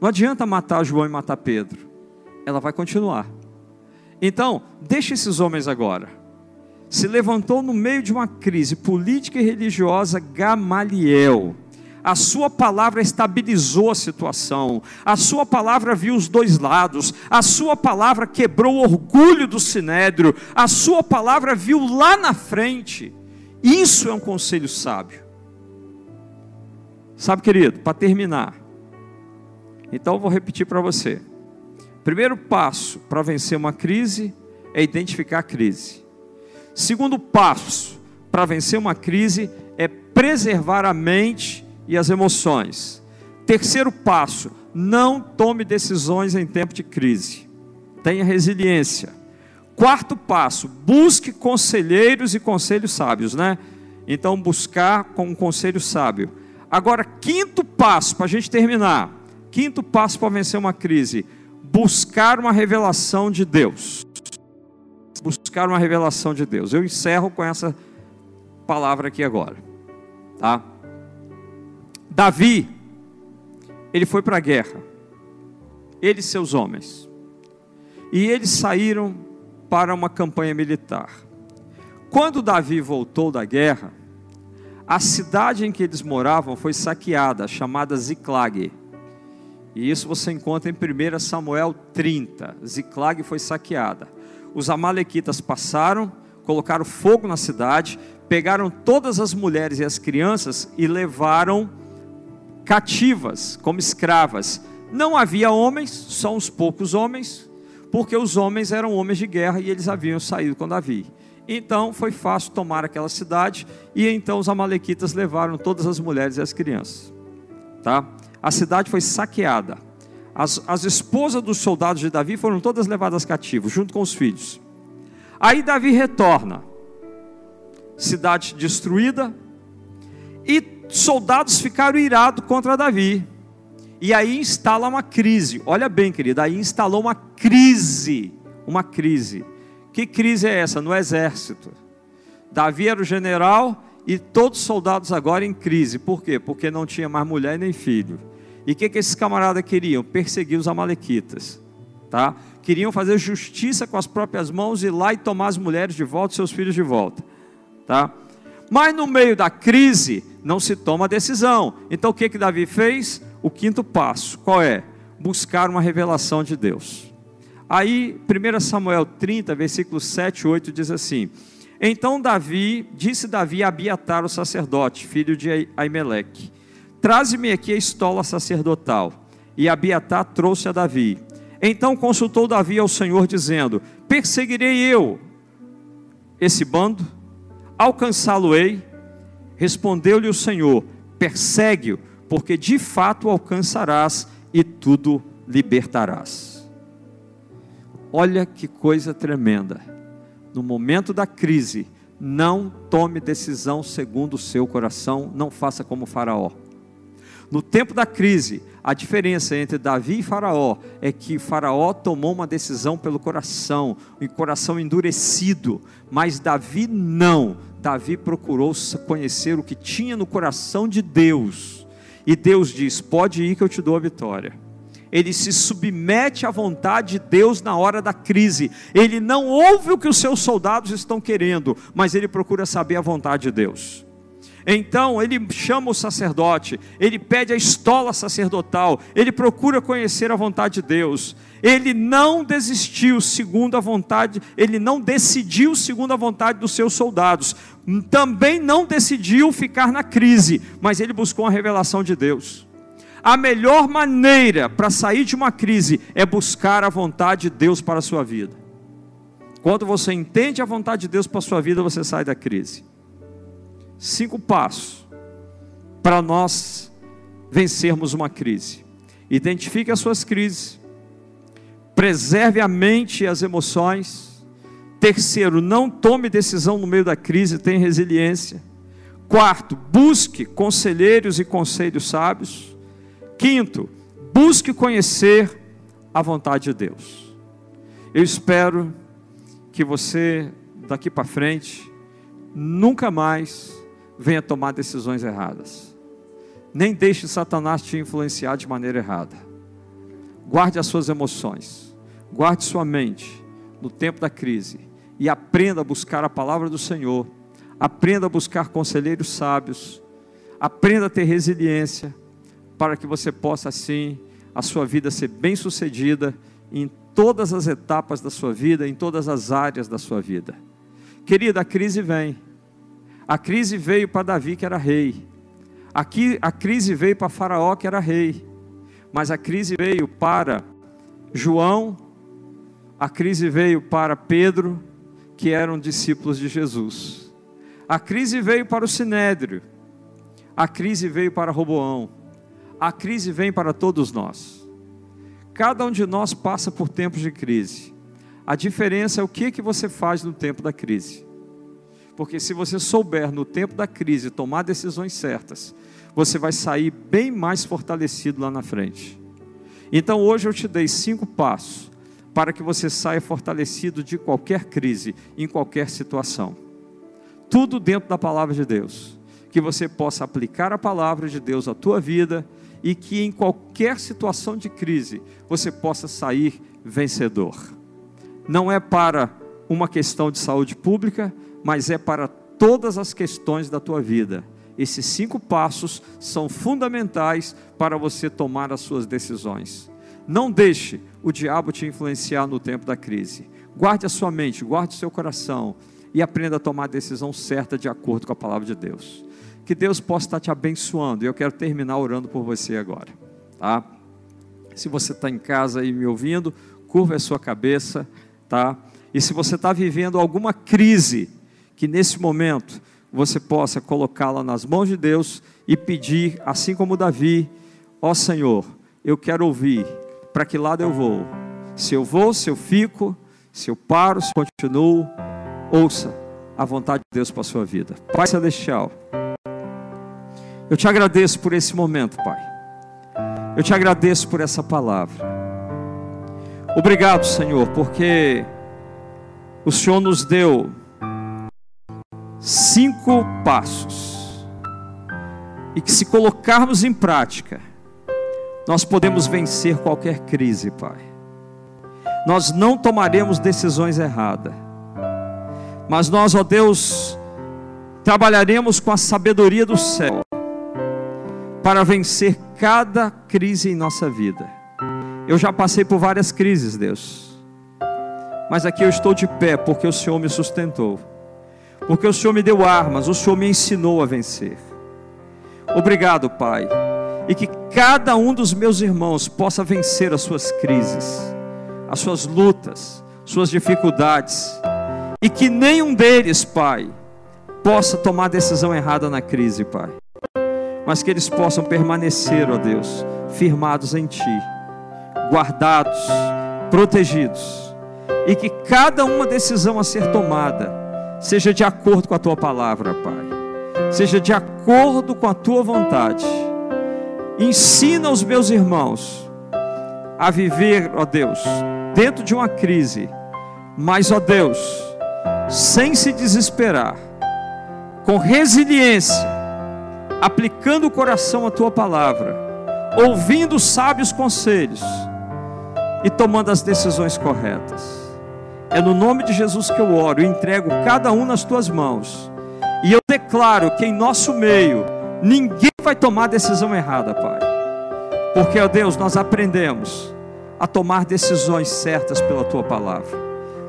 não adianta matar João e matar Pedro, ela vai continuar, então deixa esses homens agora. Se levantou no meio de uma crise política e religiosa Gamaliel, a sua palavra estabilizou a situação, a sua palavra viu os dois lados, a sua palavra quebrou o orgulho do Sinédrio, a sua palavra viu lá na frente. Isso é um conselho sábio, sabe, querido? Para terminar, então eu vou repetir para você: primeiro passo para vencer uma crise é identificar a crise. Segundo passo para vencer uma crise é preservar a mente e as emoções. Terceiro passo, não tome decisões em tempo de crise, tenha resiliência. Quarto passo, busque conselheiros e conselhos sábios, né? Então buscar com um conselho sábio. Agora, quinto passo para a gente terminar, quinto passo para vencer uma crise, buscar uma revelação de Deus. Buscar uma revelação de Deus. Eu encerro com essa palavra aqui agora, tá? Davi, ele foi para a guerra, ele e seus homens, e eles saíram para uma campanha militar. Quando Davi voltou da guerra, a cidade em que eles moravam foi saqueada, chamada Ziclague, e isso você encontra em primeiro Samuel trinta, Ziclague foi saqueada. Os amalequitas passaram, colocaram fogo na cidade, pegaram todas as mulheres e as crianças e levaram cativas, como escravas. Não havia homens, só uns poucos homens, porque os homens eram homens de guerra e eles haviam saído com Davi. Então foi fácil tomar aquela cidade, e então os amalequitas levaram todas as mulheres e as crianças, tá? A cidade foi saqueada. As, as esposas dos soldados de Davi foram todas levadas cativas, junto com os filhos. Aí Davi retorna, cidade destruída, e soldados ficaram irados contra Davi, e aí instala uma crise. Olha bem, querido, aí instalou uma crise, uma crise. Que crise é essa? No exército. Davi era o general, e todos os soldados agora em crise. Por quê? Porque não tinha mais mulher nem filho. E o que, que esses camaradas queriam? Perseguir os amalequitas, tá? Queriam fazer justiça com as próprias mãos, ir lá e tomar as mulheres de volta, seus filhos de volta, tá? Mas no meio da crise não se toma decisão. Então o que, que Davi fez? O quinto passo, qual é? Buscar uma revelação de Deus. Aí primeiro Samuel trinta, versículos sete e oito diz assim: então Davi, disse Davi a Abiatar o sacerdote, filho de Aimeleque: traze-me aqui a estola sacerdotal. E Abiatar trouxe a Davi. Então consultou Davi ao Senhor, dizendo: perseguirei eu esse bando? Alcançá-lo-ei? Respondeu-lhe o Senhor: persegue-o, porque de fato o alcançarás e tudo libertarás. Olha que coisa tremenda. No momento da crise, não tome decisão segundo o seu coração, não faça como o faraó. No tempo da crise, a diferença entre Davi e Faraó é que Faraó tomou uma decisão pelo coração, um coração endurecido, mas Davi não. Davi procurou conhecer o que tinha no coração de Deus, E Deus diz, pode ir que eu te dou a vitória. Ele se submete à vontade de Deus na hora da crise. Ele não ouve o que os seus soldados estão querendo, mas ele procura saber a vontade de Deus. Então ele chama o sacerdote, ele pede a estola sacerdotal, ele procura conhecer a vontade de Deus. Ele não desistiu segundo a vontade, ele não decidiu segundo a vontade dos seus soldados. Também não decidiu ficar na crise, mas ele buscou a revelação de Deus. A melhor maneira para sair de uma crise é buscar a vontade de Deus para a sua vida. Quando você entende a vontade de Deus para a sua vida, você sai da crise. Cinco passos para nós vencermos uma crise. Identifique as suas crises. Preserve a mente e as emoções. Terceiro, não tome decisão no meio da crise, tenha resiliência. Quarto, busque conselheiros e conselhos sábios. Quinto, busque conhecer a vontade de Deus. Eu espero que você, daqui para frente, nunca mais venha tomar decisões erradas. Nem deixe Satanás te influenciar de maneira errada. Guarde as suas emoções, guarde sua mente no tempo da crise e aprenda a buscar a palavra do Senhor, aprenda a buscar conselheiros sábios, aprenda a ter resiliência para que você possa assim, a sua vida ser bem sucedida em todas as etapas da sua vida, em todas as áreas da sua vida. Querida, a crise vem. A crise veio para Davi, que era rei. Aqui, a crise veio para Faraó, que era rei. Mas a crise veio para João. A crise veio para Pedro, que eram discípulos de Jesus. A crise veio para o Sinédrio. A crise veio para Roboão. A crise vem para todos nós. Cada um de nós passa por tempos de crise. A diferença é o que, que você faz no tempo da crise. Porque se você souber no tempo da crise tomar decisões certas, você vai sair bem mais fortalecido lá na frente. Então hoje eu te dei cinco passos para que você saia fortalecido de qualquer crise, em qualquer situação. Tudo dentro da palavra de Deus. Que você possa aplicar a palavra de Deus à tua vida e que em qualquer situação de crise você possa sair vencedor. Não é para uma questão de saúde pública, mas é para todas as questões da tua vida. Esses cinco passos são fundamentais para você tomar as suas decisões. Não deixe o diabo te influenciar no tempo da crise. Guarde a sua mente, guarde o seu coração e aprenda a tomar a decisão certa de acordo com a palavra de Deus. Que Deus possa estar te abençoando. E eu quero terminar orando por você agora, tá? Se você está em casa e me ouvindo, curva a sua cabeça, tá? E se você está vivendo alguma crise, que nesse momento você possa colocá-la nas mãos de Deus e pedir, assim como Davi, ó Senhor, eu quero ouvir, para que lado eu vou? Se eu vou, se eu fico, se eu paro, se eu continuo, ouça a vontade de Deus para a sua vida. Pai Celestial, eu te agradeço por esse momento, Pai. Eu te agradeço por essa palavra. Obrigado, Senhor, porque o Senhor nos deu cinco passos. E que se colocarmos em prática, nós podemos vencer qualquer crise, Pai. Nós não tomaremos decisões erradas. Mas nós, ó Deus, trabalharemos com a sabedoria do céu para vencer cada crise em nossa vida. Eu já passei por várias crises, Deus. Mas aqui eu estou de pé porque o Senhor me sustentou. Porque o Senhor me deu armas, o Senhor me ensinou a vencer. Obrigado, Pai. E que cada um dos meus irmãos possa vencer as suas crises, as suas lutas, suas dificuldades. E que nenhum deles, Pai, possa tomar decisão errada na crise, Pai. Mas que eles possam permanecer, ó Deus, firmados em Ti, guardados, protegidos. E que cada uma decisão a ser tomada seja de acordo com a Tua palavra, Pai. Seja de acordo com a Tua vontade. Ensina os meus irmãos a viver, ó Deus, dentro de uma crise. Mas, ó Deus, sem se desesperar, com resiliência, aplicando o coração à tua palavra, ouvindo sábios conselhos e tomando as decisões corretas. É no nome de Jesus que eu oro e entrego cada um nas tuas mãos. E eu declaro que em nosso meio ninguém vai tomar decisão errada, Pai. Porque, ó Deus, nós aprendemos a tomar decisões certas pela tua palavra.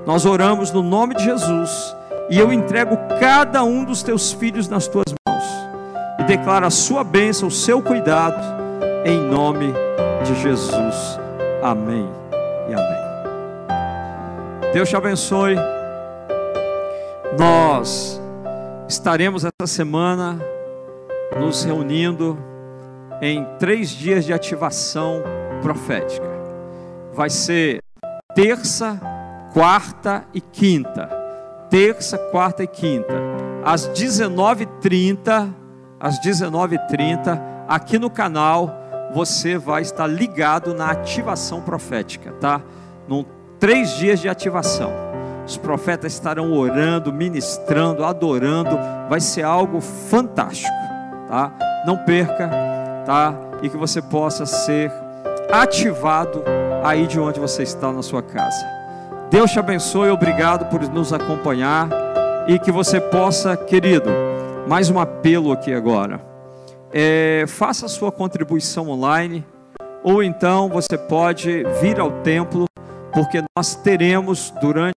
Nós oramos no nome de Jesus e eu entrego cada um dos teus filhos nas tuas mãos. E declaro a sua bênção, o seu cuidado, em nome de Jesus. Amém e amém. Deus te abençoe. Nós estaremos essa semana nos reunindo em três dias de ativação profética. Vai ser terça, quarta e quinta. Terça, quarta e quinta. Às dezenove e trinta, às dezenove e trinta, aqui no canal, você vai estar ligado na ativação profética, tá? Num três dias de ativação. Os profetas estarão orando, ministrando, adorando. Vai ser algo fantástico, tá? Não perca, tá? E que você possa ser ativado aí de onde você está na sua casa. Deus te abençoe, obrigado por nos acompanhar. E que você possa, querido, mais um apelo aqui agora. É, faça a sua contribuição online. Ou então você pode vir ao templo, porque nós teremos durante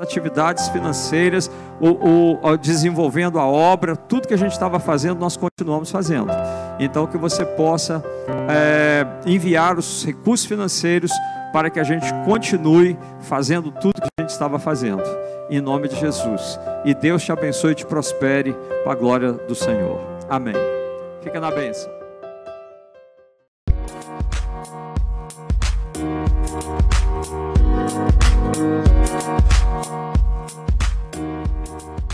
atividades financeiras, o, o, o, desenvolvendo a obra, tudo que a gente estava fazendo, nós continuamos fazendo. Então que você possa é, enviar os recursos financeiros para que a gente continue fazendo tudo que a gente estava fazendo, em nome de Jesus. E Deus te abençoe e te prospere para a glória do Senhor. Amém. Fica na bênção. We'll be right back.